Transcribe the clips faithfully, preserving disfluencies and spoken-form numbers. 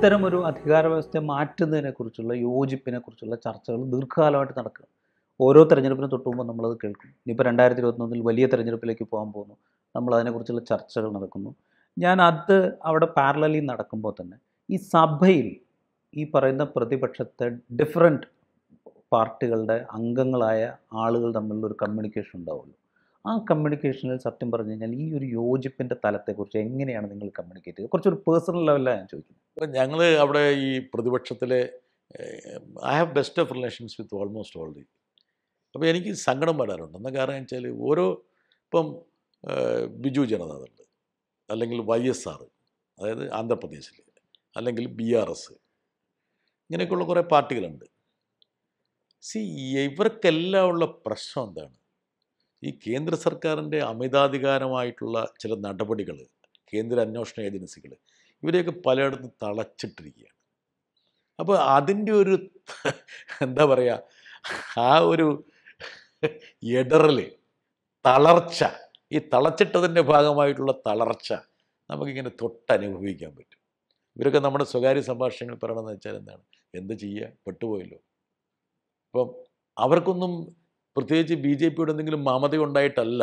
ഇത്തരമൊരു അധികാര വ്യവസ്ഥയെ മാറ്റുന്നതിനെക്കുറിച്ചുള്ള യോജിപ്പിനെക്കുറിച്ചുള്ള ചർച്ചകൾ ദീർഘകാലമായിട്ട് നടക്കുക. ഓരോ തെരഞ്ഞെടുപ്പിന് തൊട്ടുമ്പോൾ നമ്മളത് കേൾക്കും. ഇനിയിപ്പോൾ രണ്ടായിരത്തി ഇരുപത്തൊന്നിൽ വലിയ തെരഞ്ഞെടുപ്പിലേക്ക് പോകാൻ പോകുന്നു, നമ്മളതിനെക്കുറിച്ചുള്ള ചർച്ചകൾ നടക്കുന്നു. ഞാൻ അത് അവിടെ പാരലലി നടക്കുമ്പോൾ തന്നെ ഈ സഭയിൽ ഈ പറയുന്ന പ്രതിപക്ഷത്തെ ഡിഫറൻറ്റ് പാർട്ടികളുടെ അംഗങ്ങളായ ആളുകൾ തമ്മിലുള്ളൊരു കമ്മ്യൂണിക്കേഷൻ ഉണ്ടാവുള്ളൂ. ആ കമ്മ്യൂണിക്കേഷനിൽ സത്യം പറഞ്ഞു കഴിഞ്ഞാൽ ഈ ഒരു യോജിപ്പിൻ്റെ തലത്തെക്കുറിച്ച് എങ്ങനെയാണ് നിങ്ങൾ കമ്മ്യൂണിക്കേറ്റ് ചെയ്യുക? കുറച്ചൊരു പേഴ്സണൽ ലെവലിലാണ് ഞാൻ ചോദിക്കുന്നത്. ഞങ്ങൾ അവിടെ ഈ പ്രതിപക്ഷത്തിലെ I have best of relations with almost all the. അപ്പോൾ എനിക്ക് സങ്കടം വരാറുണ്ട്. എന്നാൽ കാരണം വെച്ചാൽ ഓരോ ഇപ്പം ബിജു ജനതാദൾ അല്ലെങ്കിൽ വൈ എസ് ആർ, അതായത് ആന്ധ്രാപ്രദേശിൽ, അല്ലെങ്കിൽ ബി ആർ എസ്, ഇങ്ങനെയൊക്കെയുള്ള കുറേ പാർട്ടികളുണ്ട്. സി ഇവർക്കെല്ലാം ഉള്ള പ്രശ്നം എന്താണ്? ഈ കേന്ദ്ര സർക്കാരിൻ്റെ അമിതാധികാരമായിട്ടുള്ള ചില നടപടികൾ, കേന്ദ്ര അന്വേഷണ ഏജൻസികൾ ഇവരെയൊക്കെ പലയിടത്തും തളച്ചിട്ടിരിക്കുകയാണ്. അപ്പോൾ അതിൻ്റെ ഒരു എന്താ പറയുക, ആ ഒരു ഇടറൽ, തളർച്ച, ഈ തളച്ചിട്ടതിൻ്റെ ഭാഗമായിട്ടുള്ള തളർച്ച നമുക്കിങ്ങനെ തൊട്ടനുഭവിക്കാൻ പറ്റും. ഇവരൊക്കെ നമ്മുടെ സ്വകാര്യ സംഭാഷണങ്ങൾ പറയണമെന്ന് വെച്ചാൽ എന്താണ്, എന്ത് ചെയ്യുക, പെട്ടുപോയല്ലോ. ഇപ്പം അവർക്കൊന്നും പ്രത്യേകിച്ച് ബി ജെ പിയുടെ എന്തെങ്കിലും മമത ഉണ്ടായിട്ടല്ല.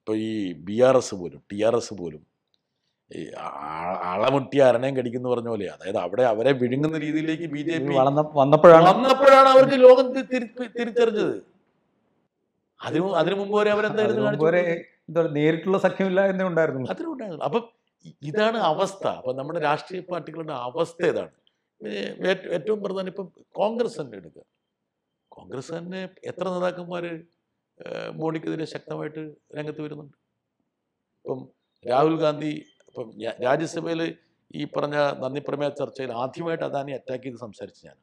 ഇപ്പോൾ ഈ ബി ആർ എസ് പോലും ടി ആർ എസ് പോലും ഈ അളമുട്ടിയ അരണയം കടിക്കുന്നു പറഞ്ഞ പോലെ, അതായത് അവിടെ അവരെ വിഴുങ്ങുന്ന രീതിയിലേക്ക് ബി ജെ പി വന്നപ്പോഴാണ് അവർക്ക് ലോകം തിരിച്ചറിഞ്ഞത്. അതിനു അതിനു മുമ്പ് വരെ അവരെന്തായിരുന്നു, നേരിട്ടുള്ള സഖ്യമില്ല എന്നേ ഉണ്ടായിരുന്നു, അതിനുണ്ടായിരുന്നു. അപ്പം ഇതാണ് അവസ്ഥ. അപ്പം നമ്മുടെ രാഷ്ട്രീയ പാർട്ടികളുടെ അവസ്ഥ ഇതാണ്. ഏറ്റവും പ്രധാനം ഇപ്പം കോൺഗ്രസ് തന്നെ എടുക്കുക. കോൺഗ്രസ് തന്നെ എത്ര നേതാക്കന്മാർ മോഡിക്കെതിരെ ശക്തമായിട്ട് രംഗത്ത് വരുന്നുണ്ട്. ഇപ്പം രാഹുൽ ഗാന്ധി ഇപ്പം രാജ്യസഭയിൽ ഈ പറഞ്ഞ നന്ദി പ്രമേയ ചർച്ചയിൽ ആദ്യമായിട്ട് അദാനി അറ്റാക്ക് ചെയ്ത് സംസാരിച്ച് ഞാൻ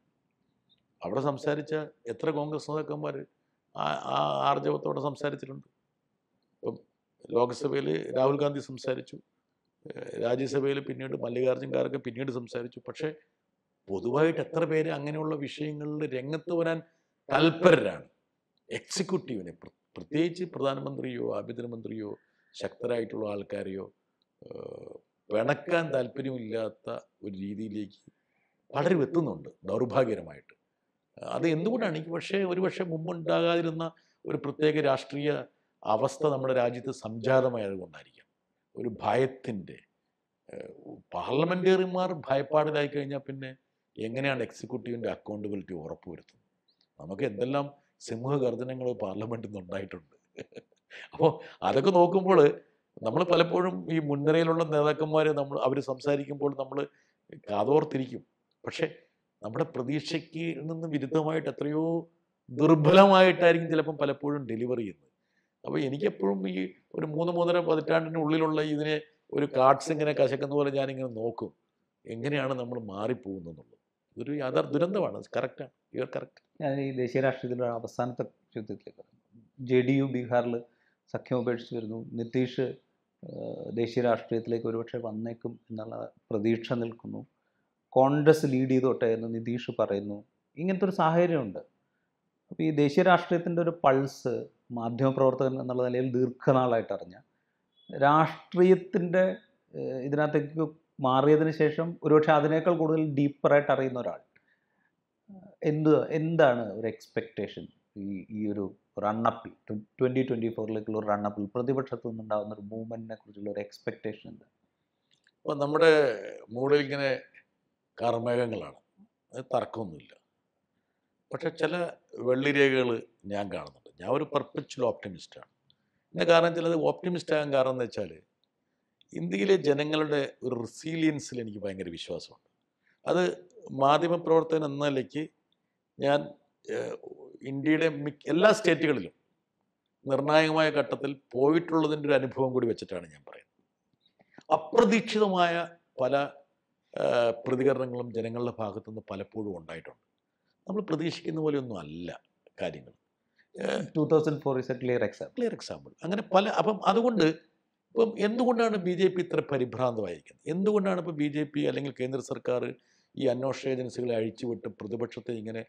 അവിടെ സംസാരിച്ച എത്ര കോൺഗ്രസ് നേതാക്കന്മാർ ആ ആർജവത്തോടെ സംസാരിച്ചിട്ടുണ്ട്. ഇപ്പം ലോക്സഭയിൽ രാഹുൽ ഗാന്ധി സംസാരിച്ചു, രാജ്യസഭയിൽ പിന്നീട് മല്ലികാർജുൻ ഖാർഗെ പിന്നീട് സംസാരിച്ചു. പക്ഷേ പൊതുവായിട്ട് എത്ര പേര് അങ്ങനെയുള്ള വിഷയങ്ങളിൽ രംഗത്ത് വരാൻ തൽപരരാണ്? എക്സിക്യൂട്ടീവിനെ, പ്രത്യേകിച്ച് പ്രധാനമന്ത്രിയോ ആഭ്യന്തരമന്ത്രിയോ ശക്തരായിട്ടുള്ള ആൾക്കാരെയോ പിണക്കാൻ താല്പര്യമില്ലാത്ത ഒരു രീതിയിലേക്ക് പലരും എത്തുന്നുണ്ട്, ദൗർഭാഗ്യകരമായിട്ട്. അത് എന്തുകൊണ്ടാണ്? എനിക്ക് പക്ഷേ ഒരുപക്ഷെ മുമ്പുണ്ടാകാതിരുന്ന ഒരു പ്രത്യേക രാഷ്ട്രീയ അവസ്ഥ നമ്മുടെ രാജ്യത്ത് സംജാതമായത് കൊണ്ടായിരിക്കാം. ഒരു ഭയത്തിൻ്റെ, പാർലമെൻറ്റേറിയന്മാർ ഭയപ്പാടിലായി കഴിഞ്ഞാൽ പിന്നെ എങ്ങനെയാണ് എക്സിക്യൂട്ടീവിൻ്റെ അക്കൗണ്ടബിലിറ്റി ഉറപ്പുവരുത്തുന്നത്? നമുക്ക് എന്തെല്ലാം സിംഹഗർജനങ്ങൾ പാർലമെൻറ്റിൽ നിന്ന് ഉണ്ടായിട്ടുണ്ട്. അപ്പോൾ അതൊക്കെ നോക്കുമ്പോൾ നമ്മൾ പലപ്പോഴും ഈ മുൻനിരയിലുള്ള നേതാക്കന്മാർ നമ്മൾ അവർ സംസാരിക്കുമ്പോൾ നമ്മൾ കാതോർത്തിരിക്കും. പക്ഷേ നമ്മുടെ പ്രതീക്ഷയ്ക്ക് നിന്ന് വിരുദ്ധമായിട്ട് എത്രയോ ദുർബലമായിട്ടായിരിക്കും ചിലപ്പം പലപ്പോഴും ഡെലിവറി ചെയ്യുന്നത്. അപ്പോൾ എനിക്കെപ്പോഴും ഈ ഒരു മൂന്ന് മൂന്നര പതിറ്റാണ്ടിനുള്ളിലുള്ള ഇതിനെ ഒരു കാർഡ്സ് ഇങ്ങനെ കശക്കുന്ന പോലെ ഞാനിങ്ങനെ നോക്കും, എങ്ങനെയാണ് നമ്മൾ മാറിപ്പോകുന്നതെന്നുള്ളത്. ഇതൊരു യാഥാർത്ഥ്യ ദുരന്തമാണ്. കറക്റ്റാണ്, ഇവർ കറക്റ്റ്. ഞാൻ ഈ ദേശീയ രാഷ്ട്രീയത്തിലുള്ള അവസാനത്തെ ചോദ്യത്തിലേക്ക്, ജെ ഡി യു ബീഹാറിൽ സഖ്യം ഉപേക്ഷിച്ച് വരുന്നു, നിതീഷ് ദേശീയ രാഷ്ട്രീയത്തിലേക്ക് ഒരുപക്ഷെ വന്നേക്കും എന്നുള്ള പ്രതീക്ഷ നിൽക്കുന്നു, കോൺഗ്രസ് ലീഡ് ചെയ്തോട്ടെ എന്ന് നിതീഷ് പറയുന്നു. ഇങ്ങനത്തെ ഒരു സാഹചര്യമുണ്ട്. അപ്പോൾ ഈ ദേശീയ രാഷ്ട്രീയത്തിൻ്റെ ഒരു പൾസ് മാധ്യമപ്രവർത്തകൻ എന്നുള്ള നിലയിൽ ദീർഘനാളായിട്ട് അറിഞ്ഞ, രാഷ്ട്രീയത്തിൻ്റെ ഇതിനകത്തേക്ക് മാറിയതിന് ശേഷം ഒരുപക്ഷെ അതിനേക്കാൾ കൂടുതൽ ഡീപ്പറായിട്ട് അറിയുന്ന ഒരാൾ എന്ത് എന്താണ് ഒരു എക്സ്പെക്റ്റേഷൻ ഈ ഈ ഒരു റണ്ണപ്പിൽ, ട്വൻ്റി ട്വൻ്റി ഫോറിലേക്കുള്ള ഒരു റണ്ണപ്പിൽ പ്രതിപക്ഷത്തു നിന്നുണ്ടാകുന്ന ഒരു മൂവ്മെൻറ്റിനെ കുറിച്ചുള്ള ഒരു എക്സ്പെക്റ്റേഷൻ എന്താണ്? അപ്പോൾ നമ്മുടെ മുകളിൽ ഇങ്ങനെ കർമ്മേഘങ്ങളാണ്, അത് തർക്കമൊന്നുമില്ല. പക്ഷെ ചില വെള്ളിരേഖകൾ ഞാൻ കാണുന്നുണ്ട്. ഞാൻ ഒരു പെർപെച്വൽ ഓപ്റ്റിമിസ്റ്റാണ്. എൻ്റെ കാരണം ചിലത് ഓപ്റ്റിമിസ്റ്റ് ആകാൻ കാരണം എന്ന് വെച്ചാൽ ഇന്ത്യയിലെ ജനങ്ങളുടെ ഒരു റെസീലിയൻസിൽ എനിക്ക് ഭയങ്കര വിശ്വാസമുണ്ട്. അത് മാധ്യമപ്രവർത്തകൻ എന്ന നിലയ്ക്ക് ഞാൻ ഇന്ത്യയുടെ മിക്ക എല്ലാ സ്റ്റേറ്റുകളിലും നിർണായകമായ ഘട്ടത്തിൽ പോയിട്ടുള്ളതിൻ്റെ ഒരു അനുഭവം കൂടി വെച്ചിട്ടാണ് ഞാൻ പറയുന്നത്. അപ്രതീക്ഷിതമായ പല പ്രതികരണങ്ങളും ജനങ്ങളുടെ ഭാഗത്തുനിന്ന് പലപ്പോഴും ഉണ്ടായിട്ടുണ്ട്. നമ്മൾ പ്രതീക്ഷിക്കുന്ന പോലെയൊന്നും അല്ല കാര്യങ്ങൾ. Two thousand four is a clear example clear example അങ്ങനെ പല. അപ്പം അതുകൊണ്ട് ഇപ്പം എന്തുകൊണ്ടാണ് ബി ജെ പി ഇത്ര പരിഭ്രാന്തമായിരിക്കുന്നത്? എന്തുകൊണ്ടാണ് ഇപ്പോൾ ബി ജെ പി അല്ലെങ്കിൽ കേന്ദ്ര സർക്കാർ ഈ അന്വേഷണ ഏജൻസികളെ അഴിച്ചുവിട്ട് പ്രതിപക്ഷത്തെ ഇങ്ങനെ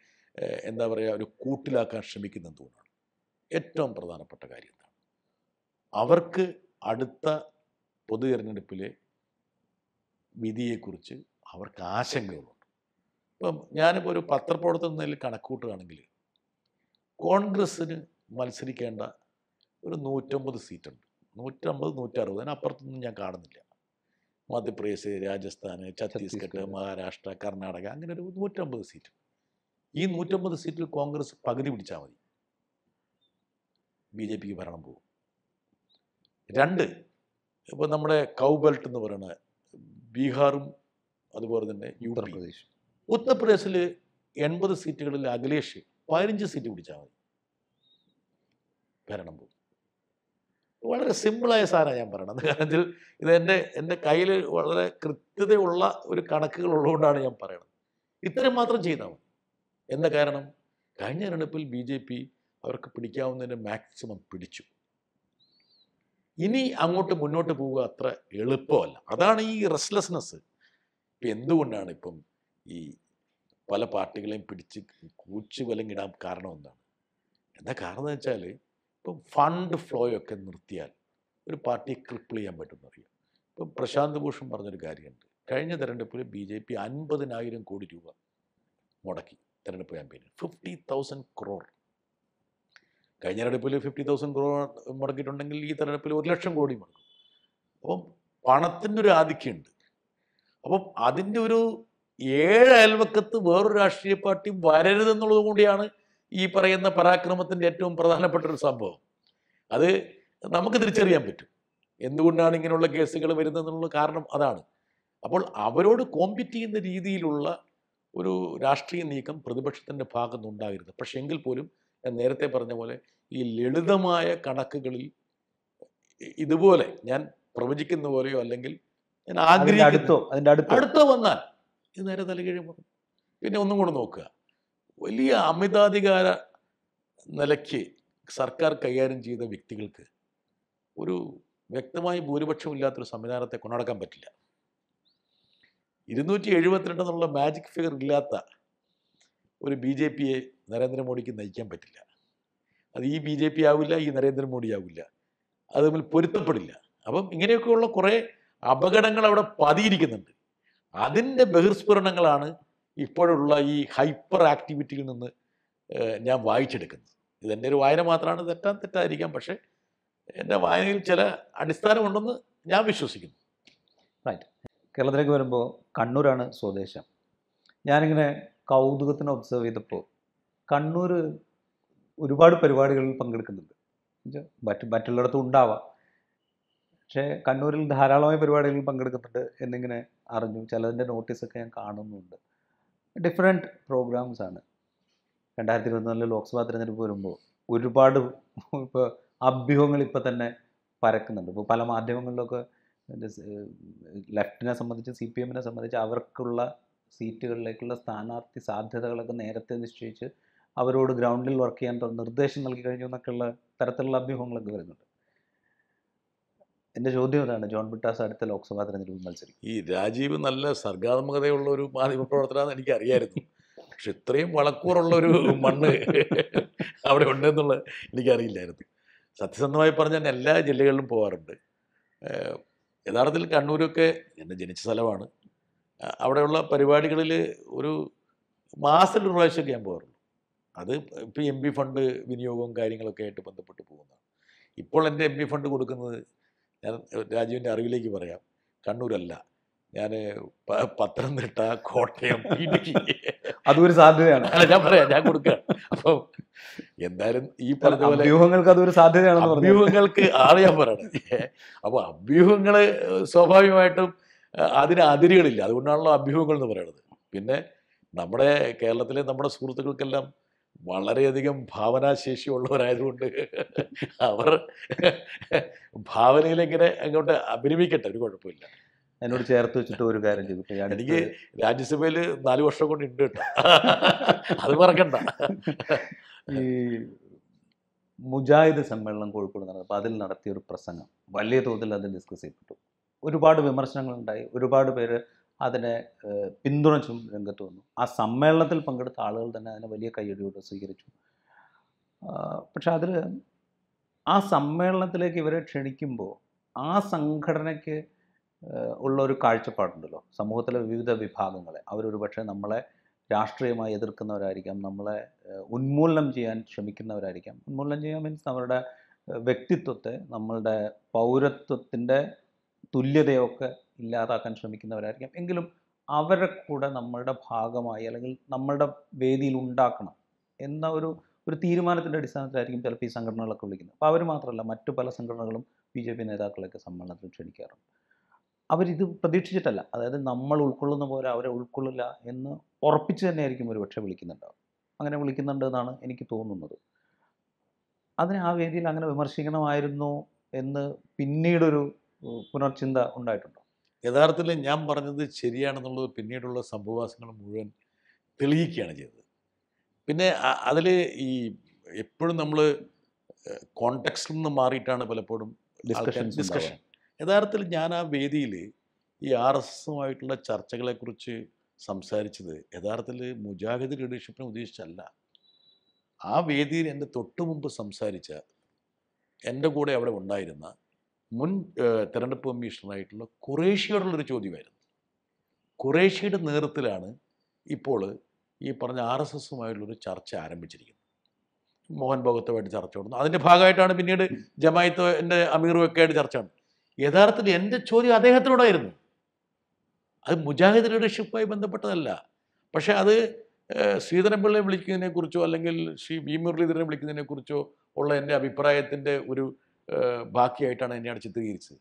എന്താ പറയുക ഒരു കൂട്ടിലാക്കാൻ ശ്രമിക്കുന്ന എന്തുകൊണ്ടാണ്? ഏറ്റവും പ്രധാനപ്പെട്ട കാര്യം എന്താണ്? അവർക്ക് അടുത്ത പൊതു തിരഞ്ഞെടുപ്പിലെ വിധിയെക്കുറിച്ച് അവർക്ക് ആശങ്കകളുണ്ട്. ഇപ്പം ഞാനിപ്പോൾ ഒരു പത്രപ്രവർത്തനത്തിൽ കണക്കൂട്ടുകയാണെങ്കിൽ കോൺഗ്രസ്സിന് മത്സരിക്കേണ്ട ഒരു നൂറ്റമ്പത് സീറ്റുണ്ട്, നൂറ്റമ്പത് നൂറ്ററുപത് അതിനപ്പുറത്തൊന്നും ഞാൻ കാണുന്നില്ല. മധ്യപ്രദേശ്, രാജസ്ഥാന്, ഛത്തീസ്ഗഡ്, മഹാരാഷ്ട്ര, കർണാടക, അങ്ങനെ ഒരു നൂറ്റമ്പത് സീറ്റ്. ഈ നൂറ്റമ്പത് സീറ്റിൽ കോൺഗ്രസ് പകുതി പിടിച്ചാൽ മതി, ബി ജെ പിക്ക് ഭരണം പോകും. രണ്ട്, ഇപ്പോൾ നമ്മുടെ കൗബെൽറ്റ് എന്ന് പറയുന്ന ബീഹാറും അതുപോലെ തന്നെ യു പി, ഉത്തർപ്രദേശിൽ എൺപത് സീറ്റുകളിൽ അഖിലേഷ് പതിനഞ്ച് സീറ്റ് പിടിച്ചാൽ മതി, ഭരണം പോകും. വളരെ സിമ്പിളായ സാധനമാണ് ഞാൻ പറയണത്. കാരണം ഇതിൽ ഇത് എൻ്റെ എൻ്റെ കയ്യിൽ വളരെ കൃത്യതയുള്ള ഒരു കണക്കുകൾ ഉള്ളതുകൊണ്ടാണ് ഞാൻ പറയണത്. ഇത്തരം മാത്രം ചെയ്താൽ മതി. എന്താ കാരണം? കഴിഞ്ഞ തെരഞ്ഞെടുപ്പിൽ ബി ജെ പി അവർക്ക് പിടിക്കാവുന്നതിൻ്റെ മാക്സിമം പിടിച്ചു. ഇനി അങ്ങോട്ട് മുന്നോട്ട് പോവുക അത്ര എളുപ്പമല്ല. അതാണ് ഈ റെസ്റ്റ്ലെസ്നെസ്. ഇപ്പം എന്തുകൊണ്ടാണ് ഇപ്പം ഈ പല പാർട്ടികളെയും പിടിച്ച് കൂച്ചു വിലങ്ങിടാൻ കാരണം എന്താണ്? എന്താ കാരണം എന്ന് വെച്ചാൽ ഇപ്പം ഫണ്ട് ഫ്ലോയൊക്കെ നിർത്തിയാൽ ഒരു പാർട്ടിയെ ക്രിപ്പിൾ ചെയ്യാൻ പറ്റുമെന്ന് അറിയാം. ഇപ്പം പ്രശാന്ത് ഭൂഷൺ പറഞ്ഞൊരു കാര്യമുണ്ട്. കഴിഞ്ഞ തെരഞ്ഞെടുപ്പിൽ ബി ജെ പി അൻപതിനായിരം കോടി രൂപ മുടക്കി തെരഞ്ഞെടുപ്പ് ക്യാമ്പയിന്, ഫിഫ്റ്റി തൗസൻഡ് ക്രോർ. കഴിഞ്ഞ തെരഞ്ഞെടുപ്പിൽ ഫിഫ്റ്റി തൗസൻഡ് ക്രോർ മുടക്കിയിട്ടുണ്ടെങ്കിൽ ഈ തെരഞ്ഞെടുപ്പിൽ ഒരു ലക്ഷം കോടി മുടക്കും. അപ്പം പണത്തിൻ്റെ ഒരു ആധിക്യമുണ്ട്. അപ്പം അതിൻ്റെ ഒരു ഏഴ് അയൽവക്കത്ത് വേറൊരു രാഷ്ട്രീയ പാർട്ടി വരരുതെന്നുള്ളത് കൂടിയാണ് ഈ പറയുന്ന പരാക്രമത്തിൻ്റെ ഏറ്റവും പ്രധാനപ്പെട്ട ഒരു സംഭവം. അത് നമുക്ക് തിരിച്ചറിയാൻ പറ്റും എന്തുകൊണ്ടാണ് ഇങ്ങനെയുള്ള കേസുകൾ വരുന്നതെന്നുള്ള കാരണം അതാണ്. അപ്പോൾ അവരോട് കോമ്പറ്റ് ചെയ്യുന്ന രീതിയിലുള്ള ഒരു രാഷ്ട്രീയ നീക്കം പ്രതിപക്ഷത്തിൻ്റെ ഭാഗത്ത് ഉണ്ടാകരുത്. പക്ഷേ എങ്കിൽ പോലും ഞാൻ നേരത്തെ പറഞ്ഞ പോലെ ഈ ലളിതമായ കണക്കുകളിൽ ഇതുപോലെ ഞാൻ പ്രവചിക്കുന്ന പോലെയോ അല്ലെങ്കിൽ ഞാൻ ആഗ്രഹിക്കുന്നോ അതിൻ്റെ അടുത്തോ വന്നാൽ ഇത് നേരെ തലകീഴ് പോകും. പിന്നെ ഒന്നും കൂടെ നോക്കുക, വലിയ അമിതാധികാര നിലയ്ക്ക് സർക്കാർ കൈകാര്യം ചെയ്ത വ്യക്തികൾക്ക് ഒരു വ്യക്തമായ ഭൂരിപക്ഷമില്ലാത്തൊരു സംവിധാനത്തെ കൊണ്ടുനടക്കാൻ പറ്റില്ല. ഇരുന്നൂറ്റി എഴുപത്തിരണ്ട് എന്നുള്ള മാജിക് ഫിഗർ ഇല്ലാത്ത ഒരു ബി ജെ പിയെ നരേന്ദ്രമോദിക്ക് നയിക്കാൻ പറ്റില്ല. അത് ഈ ബി ജെ പി ആവില്ല, ഈ നരേന്ദ്രമോദി ആവില്ല, അത് തമ്മിൽ പൊരുത്തപ്പെടില്ല. അപ്പം ഇങ്ങനെയൊക്കെയുള്ള കുറേ അപകടങ്ങൾ അവിടെ പതിയിരിക്കുന്നുണ്ട്. അതിൻ്റെ ബഹിർസ്ഫുരണങ്ങളാണ് ഇപ്പോഴുള്ള ഈ ഹൈപ്പർ ആക്ടിവിറ്റിയിൽ നിന്ന് ഞാൻ വായിച്ചെടുക്കുന്നത്. ഇതെൻ്റെ ഒരു വായന മാത്രമാണ്, തെറ്റാൻ തെറ്റായിരിക്കാം, പക്ഷേ എൻ്റെ വായനയിൽ ചില അടിസ്ഥാനമുണ്ടെന്ന് ഞാൻ വിശ്വസിക്കുന്നു. റൈറ്റ്. കേരളത്തിലേക്ക് വരുമ്പോൾ കണ്ണൂരാണ് സ്വദേശം. ഞാനിങ്ങനെ കൗതുകത്തിന് ഒബ്സർവ് ചെയ്തപ്പോൾ കണ്ണൂർ ഒരുപാട് പരിപാടികളിൽ പങ്കെടുക്കുന്നുണ്ട്. മറ്റ് മറ്റുള്ളിടത്തും ഉണ്ടാവാം, പക്ഷേ കണ്ണൂരിൽ ധാരാളമായ പരിപാടികളിൽ പങ്കെടുക്കുന്നുണ്ട് എന്നിങ്ങനെ അറിഞ്ഞു. ചിലതിൻ്റെ നോട്ടീസൊക്കെ ഞാൻ കാണുന്നുണ്ട്. ഡിഫറെൻറ്റ് പ്രോഗ്രാംസാണ്. രണ്ടായിരത്തി ഇരുപത്തിനാലിൽ ലോക്സഭാ തിരഞ്ഞെടുപ്പ് വരുമ്പോൾ ഒരുപാട് ഇപ്പോൾ അഭ്യൂഹങ്ങൾ ഇപ്പോൾ തന്നെ പരക്കുന്നുണ്ട്. ഇപ്പോൾ പല മാധ്യമങ്ങളിലൊക്കെ ലെഫ്റ്റിനെ സംബന്ധിച്ച്, സി പി എമ്മിനെ സംബന്ധിച്ച് അവർക്കുള്ള സീറ്റുകളിലേക്കുള്ള സ്ഥാനാർത്ഥി സാധ്യതകളൊക്കെ നേരത്തെ നിശ്ചയിച്ച് അവരോട് ഗ്രൗണ്ടിൽ വർക്ക് ചെയ്യാൻ നിർദ്ദേശം നൽകി കഴിഞ്ഞു എന്നൊക്കെയുള്ള തരത്തിലുള്ള അഭ്യൂഹങ്ങളൊക്കെ വരുന്നുണ്ട്. എൻ്റെ ചോദ്യം ഇതാണ്, ജോൺ ബ്രിട്ടാസ് അടുത്ത ലോക്സഭാ തെരഞ്ഞെടുപ്പിൽ മത്സരിക്കും. ഈ രാജീവ് നല്ല സർഗാത്മകതയുള്ള ഒരു മാധ്യമ പ്രവർത്തനമാണെന്ന് എനിക്കറിയായിരുന്നു. പക്ഷെ ഇത്രയും വളക്കൂറുള്ള ഒരു മണ്ണ് അവിടെ ഉണ്ടെന്നുള്ളത് എനിക്കറിയില്ലായിരുന്നു. സത്യസന്ധമായി പറഞ്ഞാൽ ഞാൻ എല്ലാ ജില്ലകളിലും പോകാറുണ്ട്. യഥാർത്ഥത്തിൽ കണ്ണൂരൊക്കെ എൻ്റെ ജനിച്ച സ്ഥലമാണ്. അവിടെയുള്ള പരിപാടികളിൽ ഒരു മാസത്തിൽ ഒരു പ്രാവശ്യമൊക്കെ ഞാൻ പോകാറുള്ളൂ. അത് ഇപ്പം എം പി ഫണ്ട് വിനിയോഗവും കാര്യങ്ങളൊക്കെ ആയിട്ട് ബന്ധപ്പെട്ട് പോകുന്നതാണ്. ഇപ്പോൾ എൻ്റെ എം പി ഫണ്ട് കൊടുക്കുന്നത്, ഞാൻ രാജീവിൻ്റെ അറിവിലേക്ക് പറയാം, കണ്ണൂരല്ല, ഞാൻ പത്തനംതിട്ട, കോട്ടയം, ഇടുക്കി. അതൊരു സാധ്യതയാണ്. അല്ല, ഞാൻ പറയാം, ഞാൻ കൊടുക്കാം. അപ്പം എന്തായാലും ഈ പറഞ്ഞ പോലെ അഭ്യൂഹങ്ങൾക്ക് അതൊരു സാധ്യതയാണെന്ന് പറഞ്ഞു. അഭ്യൂഹങ്ങൾക്ക് ആണ് ഞാൻ പറയണത്. അപ്പോൾ അഭ്യൂഹങ്ങൾ സ്വാഭാവികമായിട്ടും അതിന് അതിരുകളില്ല. അതുകൊണ്ടാണല്ലോ അഭ്യൂഹങ്ങൾ എന്ന് പറയണത്. പിന്നെ നമ്മുടെ കേരളത്തിലെ നമ്മുടെ സുഹൃത്തുക്കൾക്കെല്ലാം വളരെയധികം ഭാവനാശേഷി ഉള്ളവരായതുകൊണ്ട് അവർ ഭാവനയിലിങ്ങനെ അങ്ങോട്ട് അഭിനമിക്കട്ടെ, ഒരു കുഴപ്പമില്ല. എന്നോട് ചേർത്ത് വെച്ചിട്ട് ഒരു കാര്യം ചെയ്തു, എനിക്ക് രാജ്യസഭയിൽ നാല് വർഷം കൊണ്ട് ഉണ്ട് കേട്ടോ, അത് മറക്കണ്ട. ഈ മുജാഹിദ് സമ്മേളനം കോഴിക്കോട് നടന്നു. അപ്പോൾ അതിൽ നടത്തിയൊരു പ്രസംഗം വലിയ തോതിൽ അത് ഡിസ്കസ് ചെയ്യപ്പെട്ടു. ഒരുപാട് വിമർശനങ്ങളുണ്ടായി, ഒരുപാട് പേര് അതിനെ പിന്തുണച്ചും രംഗത്ത് വന്നു. ആ സമ്മേളനത്തിൽ പങ്കെടുത്ത ആളുകൾ തന്നെ അതിനെ വലിയ കയ്യടിയോട് സ്വീകരിച്ചു. പക്ഷെ അതിൽ ആ സമ്മേളനത്തിലേക്ക് ഇവരെ ക്ഷണിക്കുമ്പോൾ ആ സംഘടനയ്ക്ക് ഉള്ളൊരു കാഴ്ചപ്പാടുണ്ടല്ലോ, സമൂഹത്തിലെ വിവിധ വിഭാഗങ്ങളെ. അവരൊരു പക്ഷേ നമ്മളെ രാഷ്ട്രീയമായി എതിർക്കുന്നവരായിരിക്കാം, നമ്മളെ ഉന്മൂലനം ചെയ്യാൻ ശ്രമിക്കുന്നവരായിരിക്കാം. ഉന്മൂലനം ചെയ്യാൻ മീൻസ് അവരുടെ വ്യക്തിത്വത്തെ, നമ്മളുടെ പൗരത്വത്തിൻ്റെ തുല്യതയൊക്കെ ഇല്ലാതാക്കാൻ ശ്രമിക്കുന്നവരായിരിക്കാം. എങ്കിലും അവരെ കൂടെ നമ്മളുടെ ഭാഗമായി അല്ലെങ്കിൽ നമ്മളുടെ വേദിയിൽ ഉണ്ടാക്കണം എന്ന ഒരു ഒരു തീരുമാനത്തിൻ്റെ അടിസ്ഥാനത്തിലായിരിക്കും ചിലപ്പോൾ ഈ സംഘടനകളൊക്കെ വിളിക്കുന്നത്. അപ്പോൾ അവർ മാത്രമല്ല, മറ്റു പല സംഘടനകളും ബി ജെ പി നേതാക്കളെയൊക്കെ സമ്മേളനത്തിൽ ക്ഷണിക്കാറുണ്ട്. അവരിത് പ്രതീക്ഷിച്ചിട്ടല്ല, അതായത് നമ്മൾ ഉൾക്കൊള്ളുന്ന പോലെ അവരെ ഉൾക്കൊള്ളില്ല എന്ന് ഉറപ്പിച്ച് തന്നെയായിരിക്കും ഒരു പക്ഷേ വിളിക്കുന്നുണ്ടാവും. അങ്ങനെ വിളിക്കുന്നുണ്ട് എന്നാണ് എനിക്ക് തോന്നുന്നത്. അതിന് ആ വേദിയിൽ അങ്ങനെ വിമർശിക്കണമായിരുന്നു എന്ന് പിന്നീടൊരു പുനർചിന്ത ഉണ്ടായിട്ടുണ്ടോ? യഥാർത്ഥത്തിൽ ഞാൻ പറഞ്ഞത് ശരിയാണെന്നുള്ളത് പിന്നീടുള്ള സംഭവവാസങ്ങൾ മുഴുവൻ തെളിയിക്കുകയാണ് ചെയ്തത്. പിന്നെ അതിൽ ഈ എപ്പോഴും നമ്മൾ കോണ്ടെക്സ്റ്റിൽ നിന്ന് മാറിയിട്ടാണ് പലപ്പോഴും ഡിസ്കഷൻ. യഥാർത്ഥത്തിൽ ഞാൻ ആ വേദിയിൽ ഈ ആർ എസ് എസുമായിട്ടുള്ള ചർച്ചകളെക്കുറിച്ച് സംസാരിച്ചത് യഥാർത്ഥത്തിൽ മുജാഹിദ് ലീഡർഷിപ്പിനെ ഉദ്ദേശിച്ചല്ല. ആ വേദിയിൽ എൻ്റെ തൊട്ടു മുമ്പ് സംസാരിച്ച, എൻ്റെ കൂടെ അവിടെ ഉണ്ടായിരുന്ന മുൻ തെരഞ്ഞെടുപ്പ് കമ്മീഷണറായിട്ടുള്ള ഖുറേഷിയോടുള്ളൊരു ചോദ്യമായിരുന്നു. ഖുറേഷിയുടെ നേതൃത്വത്തിലാണ് ഇപ്പോൾ ഈ പറഞ്ഞ ആർ എസ് എസുമായിട്ടുള്ളൊരു ചർച്ച ആരംഭിച്ചിരിക്കുന്നത്. മോഹൻ ഭഗവത്തുമായിട്ട് ചർച്ച നടന്നു. അതിൻ്റെ ഭാഗമായിട്ടാണ് പിന്നീട് ജമാഅത്തിൻ്റെ അമീറുമൊക്കെ ആയിട്ട് ചർച്ച നടന്നു. യഥാർത്ഥത്തിൽ എൻ്റെ ചോദ്യം അദ്ദേഹത്തിനോടായിരുന്നു. അത് മുജാഹിദ് ലീഡർഷിപ്പുമായി ബന്ധപ്പെട്ടതല്ല. പക്ഷേ അത് ശ്രീധരൻപിള്ളയെ വിളിക്കുന്നതിനെക്കുറിച്ചോ അല്ലെങ്കിൽ ശ്രീ വി മുരളീധരനെ വിളിക്കുന്നതിനെക്കുറിച്ചോ ഉള്ള എൻ്റെ അഭിപ്രായത്തിൻ്റെ ഒരു ബാക്കിയായിട്ടാണ് എന്നെ അവിടെ ചിത്രീകരിച്ചത്.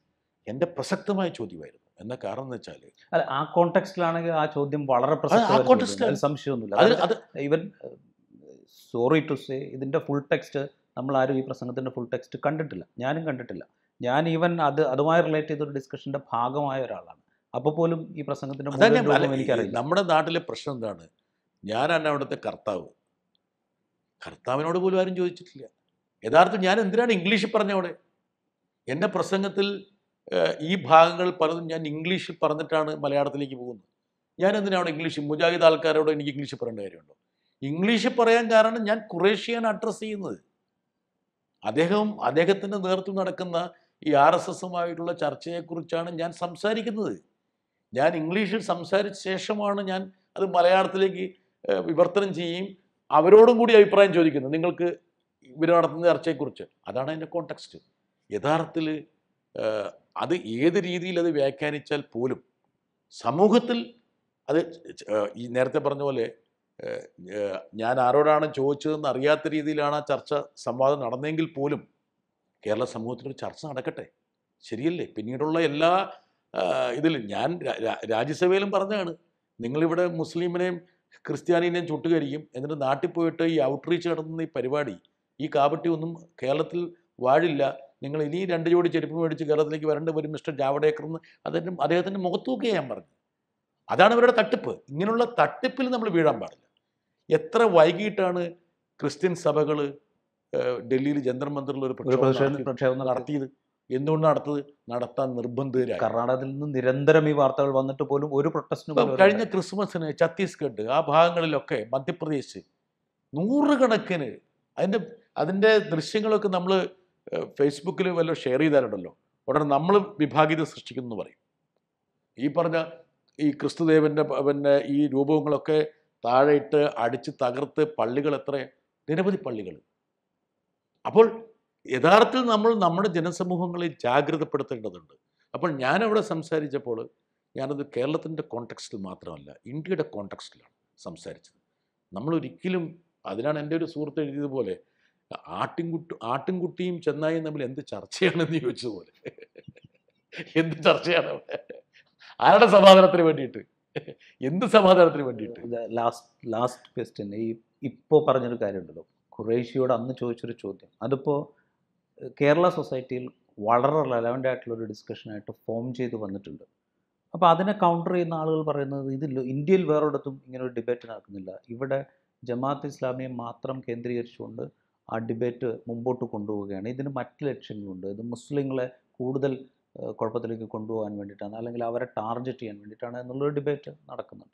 എൻ്റെ പ്രസക്തമായ ചോദ്യമായിരുന്നു. എന്താ കാരണം എന്ന് വെച്ചാൽ, അല്ല, ആ കോണ്ടെക്സ്റ്റിലാണെങ്കിൽ ആ ചോദ്യം വളരെ പ്രസക്തമാണ്, സംശയമൊന്നുമില്ല. ഈവൻ സോറി ടു സേ, ഇതിൻ്റെ ഫുൾ ടെക്സ്റ്റ് നമ്മൾ ആരും ഈ പ്രസംഗത്തിൻ്റെ ഫുൾ ടെക്സ്റ്റ് കണ്ടിട്ടില്ല, ഞാനും കണ്ടിട്ടില്ല. ഞാൻ ഈവൻ അത് അതുമായി റിലേറ്റ് ചെയ്തൊരു ഡിസ്കഷൻ്റെ ഭാഗമായ ഒരാളാണ്. അപ്പോൾ പോലും ഈ പ്രസംഗത്തിൻ്റെ എനിക്കറിയില്ല. നമ്മുടെ നാട്ടിലെ പ്രശ്നം എന്താണ്? ഞാനാണ് അവിടുത്തെ കർത്താവ്. കർത്താവിനോട് പോലും ആരും ചോദിച്ചിട്ടില്ല. യഥാർത്ഥത്തിൽ ഞാൻ എന്തിനാണ് ഇംഗ്ലീഷിൽ പറഞ്ഞവിടെ? എൻ്റെ പ്രസംഗത്തിൽ ഈ ഭാഗങ്ങൾ പലതും ഞാൻ ഇംഗ്ലീഷിൽ പറഞ്ഞിട്ടാണ് മലയാളത്തിലേക്ക് പോകുന്നത്. ഞാൻ എന്തിനാണ് ഇംഗ്ലീഷ്? മുജാഹിദ് ആൾക്കാരോട് എനിക്ക് ഇംഗ്ലീഷിൽ പറയേണ്ട കാര്യമുണ്ടോ? ഇംഗ്ലീഷിൽ പറയാൻ കാരണം ഞാൻ ഖുറേഷിയാണ് അഡ്രസ്സ് ചെയ്യുന്നത്. അദ്ദേഹം അദ്ദേഹത്തിൻ്റെ നേതൃത്വം നടക്കുന്ന ഈ ആർ എസ് എസുമായിട്ടുള്ള ചർച്ചയെക്കുറിച്ചാണ് ഞാൻ സംസാരിക്കുന്നത്. ഞാൻ ഇംഗ്ലീഷിൽ സംസാരിച്ച ശേഷമാണ് ഞാൻ അത് മലയാളത്തിലേക്ക് വിവർത്തനം ചെയ്യും, അവരോടും കൂടി അഭിപ്രായം ചോദിക്കുന്നത് നിങ്ങൾക്ക് ഇവർ നടത്തുന്ന ചർച്ചയെക്കുറിച്ച്. അതാണ് അതിൻ്റെ കോണ്ടെക്സ്റ്റ്. യഥാർത്ഥത്തിൽ അത് ഏത് രീതിയിൽ അത് വ്യാഖ്യാനിച്ചാൽ പോലും സമൂഹത്തിൽ അത് ഈ നേരത്തെ പറഞ്ഞ പോലെ ഞാൻ ആരോടാണ് ചോദിച്ചതെന്ന് അറിയാത്ത രീതിയിലാണ് ആ ചർച്ച സംവാദം നടന്നെങ്കിൽ പോലും കേരള സമൂഹത്തിലൊരു ചർച്ച നടക്കട്ടെ, ശരിയല്ലേ? പിന്നീടുള്ള എല്ലാ ഇതിലും ഞാൻ രാജ്യസഭയിലും പറഞ്ഞതാണ്, നിങ്ങളിവിടെ മുസ്ലിമിനെയും ക്രിസ്ത്യാനിനെയും ചുട്ടുകരിക്കും, എന്നിട്ട് നാട്ടിൽ പോയിട്ട് ഈ ഔട്ട്റീച്ച് നടത്തുന്ന ഈ പരിപാടി, ഈ കാപട്ടി ഒന്നും കേരളത്തിൽ വാഴില്ല, നിങ്ങൾ ഇനി രണ്ട് ജോഡി ചെരുപ്പ് മേടിച്ച് കേരളത്തിലേക്ക് വരേണ്ടി വരും മിസ്റ്റർ ജാവ്ദേക്കർ എന്ന് അദ്ദേഹം അദ്ദേഹത്തിൻ്റെ മുഖത്ത് നോക്കിയാൽ ഞാൻ പറഞ്ഞു. അതാണ് ഇവരുടെ തട്ടിപ്പ്. ഇങ്ങനെയുള്ള തട്ടിപ്പിൽ നമ്മൾ വീഴാൻ പാടില്ല. എത്ര വൈകിട്ടാണ് ക്രിസ്ത്യൻ സഭകൾ ഡൽഹിയിൽ ജന്തർ മന്ദിറിലൊരു പ്രക്ഷോഭം നടത്തിയത്? എന്തുകൊണ്ട് നടത്തത്? നടത്താൻ നിർബന്ധിതരായി. കർണാടകത്തിൽ നിന്ന് നിരന്തരം ഈ വാർത്തകൾ വന്നിട്ട് പോലും ഒരു പ്രൊട്ടസ്റ്റിനും. കഴിഞ്ഞ ക്രിസ്മസിന് ഛത്തീസ്ഗഡ്, ആ ഭാഗങ്ങളിലൊക്കെ, മധ്യപ്രദേശ്, നൂറുകണക്കിന് അതിൻ്റെ അതിൻ്റെ ദൃശ്യങ്ങളൊക്കെ നമ്മൾ ഫേസ്ബുക്കിൽ വല്ലതും ഷെയർ ചെയ്താലുണ്ടല്ലോ ഉടനെ നമ്മൾ വിഭാഗീയത സൃഷ്ടിക്കുന്നു പറയും. ഈ പറഞ്ഞ ഈ ക്രിസ്തുദേവൻ്റെ പിന്നെ ഈ രൂപങ്ങളൊക്കെ താഴെ ഇട്ട് അടിച്ച് തകർത്ത് പള്ളികൾ, എത്ര നിരവധി പള്ളികൾ. അപ്പോൾ യഥാർത്ഥത്തിൽ നമ്മൾ നമ്മുടെ ജനസമൂഹങ്ങളെ ജാഗ്രതപ്പെടുത്തേണ്ടതുണ്ട്. അപ്പോൾ ഞാനവിടെ സംസാരിച്ചപ്പോൾ ഞാനത് കേരളത്തിൻ്റെ കോണ്ടെക്സ്റ്റിൽ മാത്രമല്ല, ഇന്ത്യയുടെ കോണ്ടെക്സ്റ്റിലാണ് സംസാരിച്ചത്. നമ്മളൊരിക്കലും, അതിനാണ് എൻ്റെ ഒരു സുഹൃത്ത് എഴുതിയതുപോലെ, ആട്ടിൻകുട്ടി ആട്ടിൻകുട്ടിയും ചെന്നായും തമ്മിൽ എന്ത് ചർച്ചയാണെന്ന് ചോദിച്ചതുപോലെ, എന്ത് ചർച്ചയാണ്? ആരുടെ സമാധാനത്തിന് വേണ്ടിയിട്ട്? എന്ത് സമാധാനത്തിന് വേണ്ടിയിട്ട്? Last last question. ഈ ഇപ്പോൾ പറഞ്ഞൊരു കാര്യമുണ്ടല്ലോ, ഖുറേഷിയോട് അന്ന് ചോദിച്ചൊരു ചോദ്യം, അതിപ്പോൾ കേരള സൊസൈറ്റിയിൽ വളരെ റെലവൻ്റ് ആയിട്ടുള്ളൊരു ഡിസ്കഷനായിട്ട് ഫോം ചെയ്ത് വന്നിട്ടുണ്ട്. അപ്പോൾ അതിനെ കൗണ്ടർ ചെയ്യുന്ന ആളുകൾ പറയുന്നത്, ഇതില്ല, ഇന്ത്യയിൽ വേറൊരിടത്തും ഇങ്ങനൊരു ഡിബേറ്റ് നടക്കുന്നില്ല, ഇവിടെ ജമാഅത്ത് ഇസ്ലാമിയെ മാത്രം കേന്ദ്രീകരിച്ചുകൊണ്ട് ആ ഡിബേറ്റ് മുമ്പോട്ട് കൊണ്ടുപോവുകയാണ്, ഇതിന് മറ്റ് ലക്ഷ്യങ്ങളുണ്ട്, ഇത് മുസ്ലിങ്ങളെ കൂടുതൽ കുഴപ്പത്തിലേക്ക് കൊണ്ടുപോകാൻ വേണ്ടിയിട്ടാണ് അല്ലെങ്കിൽ അവരെ ടാർഗറ്റ് ചെയ്യാൻ വേണ്ടിയിട്ടാണ് എന്നുള്ളൊരു ഡിബേറ്റ് നടക്കുന്നുണ്ട്.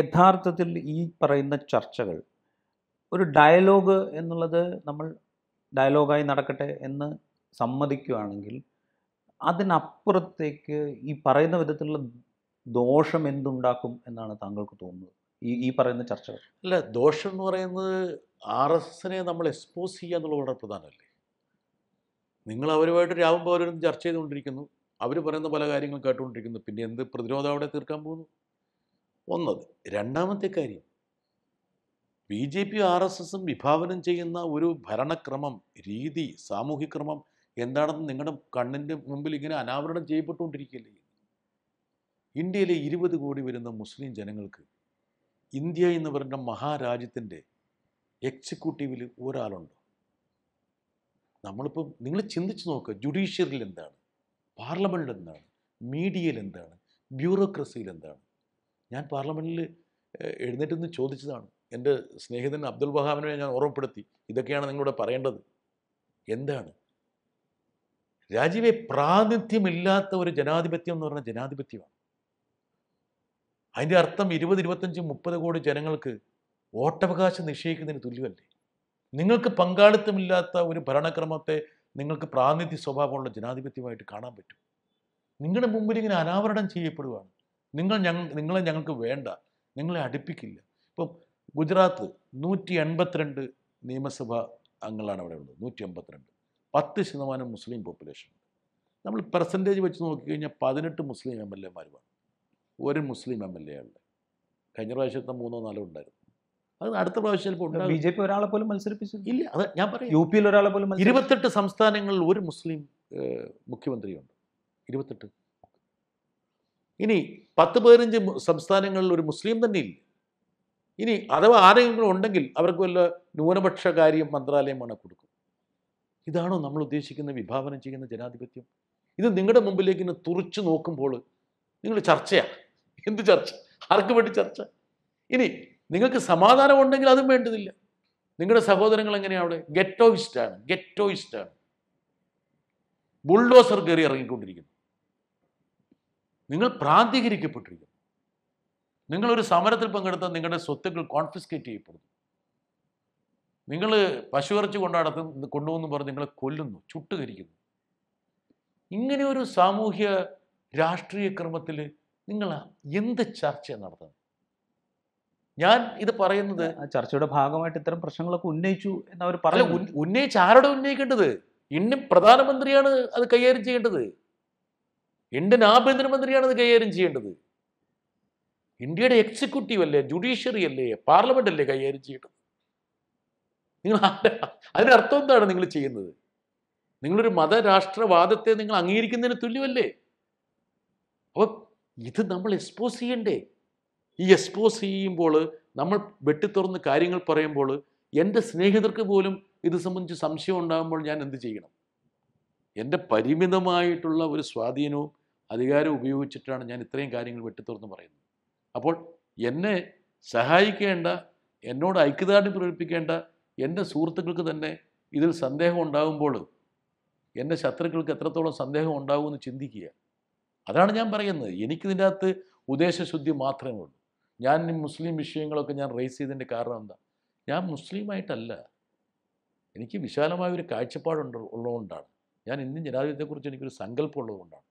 യഥാർത്ഥത്തിൽ ഈ പറയുന്ന ചർച്ചകൾ ഒരു ഡയലോഗ് എന്നുള്ളത് നമ്മൾ ഡയലോഗായി നടക്കട്ടെ എന്ന് സമ്മതിക്കുകയാണെങ്കിൽ അതിനപ്പുറത്തേക്ക് ഈ പറയുന്ന വിധത്തിലുള്ള ദോഷം എന്തുണ്ടാക്കും എന്നാണ് താങ്കൾക്ക് തോന്നുന്നത് ഈ ഈ പറയുന്ന ചർച്ചകൾ? അല്ല, ദോഷം എന്ന് പറയുന്നത് ആർ എസ് എസിനെ നമ്മൾ എക്സ്പോസ് ചെയ്യുക എന്നുള്ളത് വളരെ പ്രധാനമല്ലേ. നിങ്ങൾ അവരുമായിട്ട് രാവും പകലും ചർച്ച ചെയ്തുകൊണ്ടിരിക്കുന്നു, അവർ പറയുന്ന പല കാര്യങ്ങൾ കേട്ടുകൊണ്ടിരിക്കുന്നു, പിന്നെ എന്ത് പ്രതിരോധം അവിടെ തീർക്കാൻ പോകുന്നു? ഒന്നത്. രണ്ടാമത്തെ കാര്യം, B J P R S എസും വിഭാവനം ചെയ്യുന്ന ഒരു ഭരണക്രമം, രീതി, സാമൂഹ്യക്രമം എന്താണെന്ന് നിങ്ങളുടെ കണ്ണിൻ്റെ മുമ്പിൽ ഇങ്ങനെ അനാവരണം ചെയ്യപ്പെട്ടുകൊണ്ടിരിക്കുകയല്ലേ. ഇന്ത്യയിലെ ഇരുപത് കോടി വരുന്ന മുസ്ലിം ജനങ്ങൾക്ക് ഇന്ത്യ എന്ന് പറയുന്ന മഹാരാജ്യത്തിൻ്റെ എക്സിക്യൂട്ടീവിൽ ഒരാളുണ്ടോ? നമ്മളിപ്പോൾ നിങ്ങൾ ചിന്തിച്ച് നോക്കുക, ജുഡീഷ്യറിയിൽ എന്താണ്, പാർലമെൻറ്റിൽ എന്താണ്, മീഡിയയിൽ എന്താണ്, ബ്യൂറോക്രസിയിൽ എന്താണ്. ഞാൻ പാർലമെൻറ്റിൽ എഴുന്നേറ്റ് നിന്ന് ചോദിച്ചതാണ്, എൻ്റെ സ്നേഹിതൻ അബ്ദുൽ വഹാബിനെ ഞാൻ ഓർമ്മപ്പെടുത്തി, ഇതൊക്കെയാണ് നിങ്ങളിവിടെ പറയേണ്ടത്. എന്താണ് രാജ്യവെ പ്രാതിനിധ്യമില്ലാത്ത ഒരു ജനാധിപത്യം എന്ന് പറഞ്ഞ ജനാധിപത്യമാണ്. അതിൻ്റെ അർത്ഥം ഇരുപത് ഇരുപത്തഞ്ച് മുപ്പത് കോടി ജനങ്ങൾക്ക് വോട്ടവകാശം നിശ്ചയിക്കുന്നതിന് തുല്യമല്ലേ. നിങ്ങൾക്ക് പങ്കാളിത്തമില്ലാത്ത ഒരു ഭരണക്രമത്തെ നിങ്ങൾക്ക് പ്രാതിനിധ്യ സ്വഭാവമുള്ള ജനാധിപത്യമായിട്ട് കാണാൻ പറ്റും. നിങ്ങളുടെ മുമ്പിൽ ഇങ്ങനെ അനാവരണം ചെയ്യപ്പെടുകയാണ്. നിങ്ങൾ ഞങ്ങൾ നിങ്ങളെ ഞങ്ങൾക്ക് വേണ്ട, നിങ്ങളെ അടുപ്പിക്കില്ല. ഇപ്പം ഗുജറാത്ത് നൂറ്റി എൺപത്തിരണ്ട് നിയമസഭാ അംഗങ്ങളാണ് അവിടെ ഉള്ളത്, നൂറ്റി എൺപത്തിരണ്ട് പത്ത് ശതമാനം മുസ്ലിം പോപ്പുലേഷൻ. നമ്മൾ പെർസെൻറ്റേജ് വെച്ച് നോക്കിക്കഴിഞ്ഞാൽ പതിനെട്ട് മുസ്ലിം എം എൽ എമാരുമാണ്, ഒരു മുസ്ലിം എം എൽ എ ആളുടെ. കഴിഞ്ഞ പ്രാവശ്യത്തെ മൂന്നോ നാലോ ഉണ്ടായിരുന്നു, അത് അടുത്ത പ്രാവശ്യം ചിലപ്പോൾ ബി ജെ പി ഒരാളെ പോലും മത്സരിപ്പിച്ചില്ല. അത് ഞാൻ പറയും, യു പിയിൽ ഒരാളെ പോലും. ഇരുപത്തെട്ട് സംസ്ഥാനങ്ങളിൽ ഒരു മുസ്ലിം മുഖ്യമന്ത്രിയുണ്ട്, ഇരുപത്തെട്ട്. ഇനി പത്ത് പതിനഞ്ച് സംസ്ഥാനങ്ങളിൽ ഒരു മുസ്ലിം തന്നെ ഇല്ല. ഇനി അഥവാ ആരെങ്കിലും ഉണ്ടെങ്കിൽ അവർക്ക് വല്ല ന്യൂനപക്ഷ കാര്യം മന്ത്രാലയമാണ് കൊടുക്കും. ഇതാണോ നമ്മൾ ഉദ്ദേശിക്കുന്ന വിഭാവനം ചെയ്യുന്ന ജനാധിപത്യം? ഇത് നിങ്ങളുടെ മുമ്പിലേക്ക് ഇന്ന് തുറച്ചു നോക്കുമ്പോൾ നിങ്ങൾ ചർച്ചയാണ്. എന്ത് ചർച്ച? ആർക്ക് വേണ്ടി ചർച്ച? ഇനി നിങ്ങൾക്ക് സമാധാനം ഉണ്ടെങ്കിൽ അതും വേണ്ടതില്ല. നിങ്ങളുടെ സഹോദരങ്ങൾ എങ്ങനെയാണ് അവിടെ? ഗെറ്റോയിസ്റ്റാണ്, ഗെറ്റോയിസ്റ്റാണ്, ബുൾഡോസർ കയറി ഇറങ്ങിക്കൊണ്ടിരിക്കുന്നു. നിങ്ങൾ പ്രാന്തികരിക്കപ്പെട്ടിരിക്കുന്നു. നിങ്ങളൊരു സമരത്തിൽ പങ്കെടുത്താൽ നിങ്ങളുടെ സ്വത്തുക്കൾ കോൺഫിസ്കേറ്റ് ചെയ്യപ്പെടുന്നു. നിങ്ങൾ പശു ഇറച്ചി കൊണ്ടാടത്ത് കൊണ്ടുവന്ന് പറഞ്ഞ് നിങ്ങളെ കൊല്ലുന്നു, ചുട്ടുകരിക്കുന്നു. ഇങ്ങനെ ഒരു സാമൂഹ്യ രാഷ്ട്രീയ ക്രമത്തിൽ നിങ്ങൾ എന്ത് ചർച്ച നടത്തുന്നത്? ഞാൻ ഇത് പറയുന്നത് ചർച്ചയുടെ ഭാഗമായിട്ട് ഇത്തരം പ്രശ്നങ്ങളൊക്കെ ഉന്നയിച്ചു എന്നവർ പറഞ്ഞു. ഉന്നയിച്ച് ആരോടെ ഉന്നയിക്കേണ്ടത്? ഇന്ത്യൻ പ്രധാനമന്ത്രിയാണ് അത് കൈകാര്യം ചെയ്യേണ്ടത്, ഇന്ത്യൻ ആഭ്യന്തരമന്ത്രിയാണ് അത് കൈകാര്യം ചെയ്യേണ്ടത്, ഇന്ത്യയുടെ എക്സിക്യൂട്ടീവ് അല്ലേ, ജുഡീഷ്യറി അല്ലേ, പാർലമെന്റ് അല്ലേ കൈകാര്യം ചെയ്യേണ്ടത്? നിങ്ങൾ അതിനർത്ഥം എന്താണ് നിങ്ങൾ ചെയ്യുന്നത്? നിങ്ങളൊരു മതരാഷ്ട്രവാദത്തെ നിങ്ങൾ അംഗീകരിക്കുന്നതിന് തുല്യമല്ലേ. അപ്പോൾ ഇത് നമ്മൾ എക്സ്പോസ് ചെയ്യണ്ടേ? ഈ എക്സ്പോസ് ചെയ്യുമ്പോൾ നമ്മൾ വെട്ടിത്തുറന്ന് കാര്യങ്ങൾ പറയുമ്പോൾ എൻ്റെ സ്നേഹിതർക്ക് പോലും ഇത് സംബന്ധിച്ച് സംശയം ഉണ്ടാകുമ്പോൾ ഞാൻ എന്ത് ചെയ്യണം? എൻ്റെ പരിമിതമായിട്ടുള്ള ഒരു സ്വാധീനവും അധികാരവും ഉപയോഗിച്ചിട്ടാണ് ഞാൻ ഇത്രയും കാര്യങ്ങൾ വെട്ടിത്തുറന്ന് പറയുന്നത്. അപ്പോൾ എന്നെ സഹായിക്കേണ്ട, എന്നോട് ഐക്യദാർഢ്യം പ്രകടിപ്പിക്കേണ്ട എൻ്റെ സുഹൃത്തുക്കൾക്ക് തന്നെ ഇതിൽ സന്ദേഹം ഉണ്ടാകുമ്പോൾ എൻ്റെ ശത്രുക്കൾക്ക് എത്രത്തോളം സന്ദേഹം ഉണ്ടാകുമെന്ന് ചിന്തിക്കുക. അതാണ് ഞാൻ പറയുന്നത്. എനിക്കിതിൻ്റെ അകത്ത് ഉദ്ദേശശുദ്ധി മാത്രമേ ഉള്ളൂ. ഞാൻ മുസ്ലിം വിഷയങ്ങളൊക്കെ ഞാൻ റേസ് ചെയ്തതിൻ്റെ കാരണം എന്താ? ഞാൻ മുസ്ലിമായിട്ടല്ല, എനിക്ക് വിശാലമായൊരു കാഴ്ചപ്പാടുണ്ട് ഉള്ളതുകൊണ്ടാണ്. ഞാൻ ഇന്ത്യൻ ജനാധിപത്യത്തെക്കുറിച്ച് എനിക്കൊരു സങ്കല്പം ഉള്ളതുകൊണ്ടാണ്.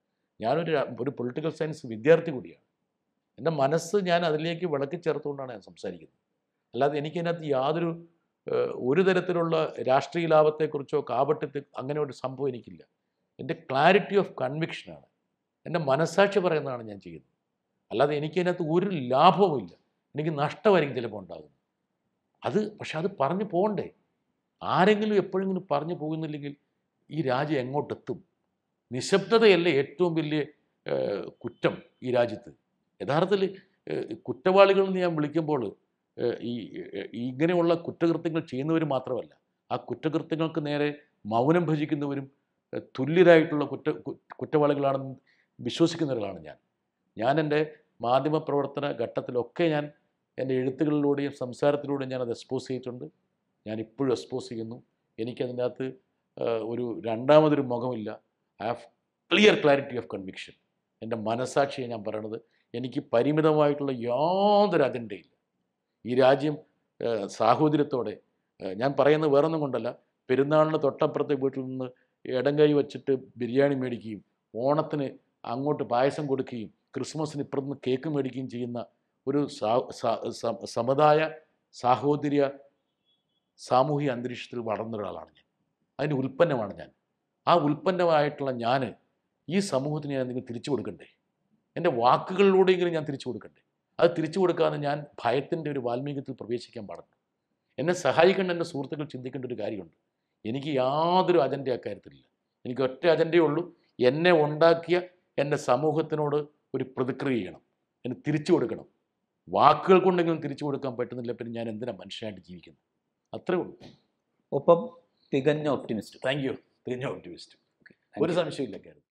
ഞാനൊരു ഒരു പൊളിറ്റിക്കൽ സയൻസ് വിദ്യാർത്ഥി കൂടിയാണ്. എൻ്റെ മനസ്സ് ഞാൻ അതിലേക്ക് വിളക്കി ചേർത്തുകൊണ്ടാണ് ഞാൻ സംസാരിക്കുന്നത്. അല്ലാതെ എനിക്കതിനകത്ത് യാതൊരു ഒരു തരത്തിലുള്ള രാഷ്ട്രീയ ലാഭത്തെക്കുറിച്ചോ കാപട്യത്തെ അങ്ങനെ ഒരു സംഭവം എനിക്കില്ല. എൻ്റെ ക്ലാരിറ്റി ഓഫ് കൺവിക്ഷനാണ്, എൻ്റെ മനസ്സാക്ഷി പറയുന്നതാണ് ഞാൻ ചെയ്യുന്നത്. അല്ലാതെ എനിക്കതിനകത്ത് ഒരു ലാഭവുമില്ല, എനിക്ക് നഷ്ടമായിരിക്കും ചിലപ്പോൾ ഉണ്ടാകുന്നത്. അത് പക്ഷെ അത് പറഞ്ഞു പോകണ്ടേ? ആരെങ്കിലും എപ്പോഴെങ്കിലും പറഞ്ഞു പോകുന്നില്ലെങ്കിൽ ഈ രാജ്യം എങ്ങോട്ടെത്തും? നിശബ്ദതയല്ലേ ഏറ്റവും വലിയ കുറ്റം ഈ രാജ്യത്ത്. യഥാർത്ഥത്തിൽ കുറ്റവാളികളെന്ന് ഞാൻ വിളിക്കുമ്പോൾ ഈ ഇങ്ങനെയുള്ള കുറ്റകൃത്യങ്ങൾ ചെയ്യുന്നവർ മാത്രമല്ല, ആ കുറ്റകൃത്യങ്ങൾക്ക് നേരെ മൗനം ഭജിക്കുന്നവരും തുല്യരായിട്ടുള്ള കുറ്റ കുറ്റവാളികളാണെന്ന് വിശ്വസിക്കുന്ന ഒരാളാണ് ഞാൻ. ഞാൻ എൻ്റെ മാധ്യമപ്രവർത്തന ഘട്ടത്തിലൊക്കെ ഞാൻ എൻ്റെ എഴുത്തുകളിലൂടെയും സംസാരത്തിലൂടെയും ഞാനത് എക്സ്പോസ് ചെയ്തിട്ടുണ്ട്, ഞാൻ ഇപ്പോഴും എക്സ്പോസ് ചെയ്യുന്നു. എനിക്കതിൻ്റെ അകത്ത് ഒരു രണ്ടാമതൊരു മുഖമില്ല. I have clear clarity of conviction. എൻ്റെ മനസ്സാക്ഷിയെ ഞാൻ പറയണത്. എനിക്ക് പരിമിതമായിട്ടുള്ള യാതൊരു അജണ്ടയില്ല. ഈ രാജ്യം സാഹോദര്യത്തോടെ, ഞാൻ പറയുന്നത് വേറൊന്നും കൊണ്ടല്ല, പെരുന്നാളിന് തൊട്ടപ്പുറത്തെ വീട്ടിൽ നിന്ന് ഇടം കൈ വച്ചിട്ട് ബിരിയാണി മേടിക്കുകയും ഓണത്തിന് അങ്ങോട്ട് പായസം കൊടുക്കുകയും ക്രിസ്മസിന് ഇപ്പുറത്തുനിന്ന് കേക്ക് മേടിക്കുകയും ചെയ്യുന്ന ഒരു സമുദായ സാഹോദര്യ സാമൂഹിക അന്തരീക്ഷത്തിൽ വളർന്നൊരാളാണ് ഞാൻ. അതിൻ്റെ ഉൽപ്പന്നമാണ് ഞാൻ. ആ ഉൽപ്പന്നമായിട്ടുള്ള ഞാൻ ഈ സമൂഹത്തിന് ഞാൻ എന്തെങ്കിലും തിരിച്ചു കൊടുക്കണ്ടേ? എൻ്റെ വാക്കുകളിലൂടെയെങ്കിലും ഞാൻ തിരിച്ചു കൊടുക്കണ്ടേ? അത് തിരിച്ചു കൊടുക്കാതെ ഞാൻ ഭയത്തിൻ്റെ ഒരു വാൽമീകത്തിൽ പ്രവേശിക്കാൻ പാടില്ല. എന്നെ സഹായിക്കേണ്ട എൻ്റെ സുഹൃത്തുക്കൾ ചിന്തിക്കേണ്ട ഒരു കാര്യമുണ്ട്. എനിക്ക് യാതൊരു അജണ്ട അക്കാര്യത്തിലില്ല. എനിക്ക് ഒറ്റ അജണ്ടയേ ഉള്ളൂ, എന്നെ ഉണ്ടാക്കിയ എൻ്റെ സമൂഹത്തിനോട് ഒരു പ്രതിക്രിയ ചെയ്യണം, എന്നെ തിരിച്ചു കൊടുക്കണം. വാക്കുകൾ കൊണ്ടെങ്കിലും തിരിച്ചു കൊടുക്കാൻ പറ്റുന്നില്ല, പിന്നെ ഞാൻ എന്തിനാണ് മനുഷ്യനായിട്ട് ജീവിക്കുന്നത്? അത്രേ ഉള്ളൂ. ഒപ്പം തികഞ്ഞ ഒപ്റ്റിമിസ്റ്റ്. Thank you. തികഞ്ഞ ഒപ്റ്റിമിസ്റ്റ്, ഒരു സംശയമില്ല.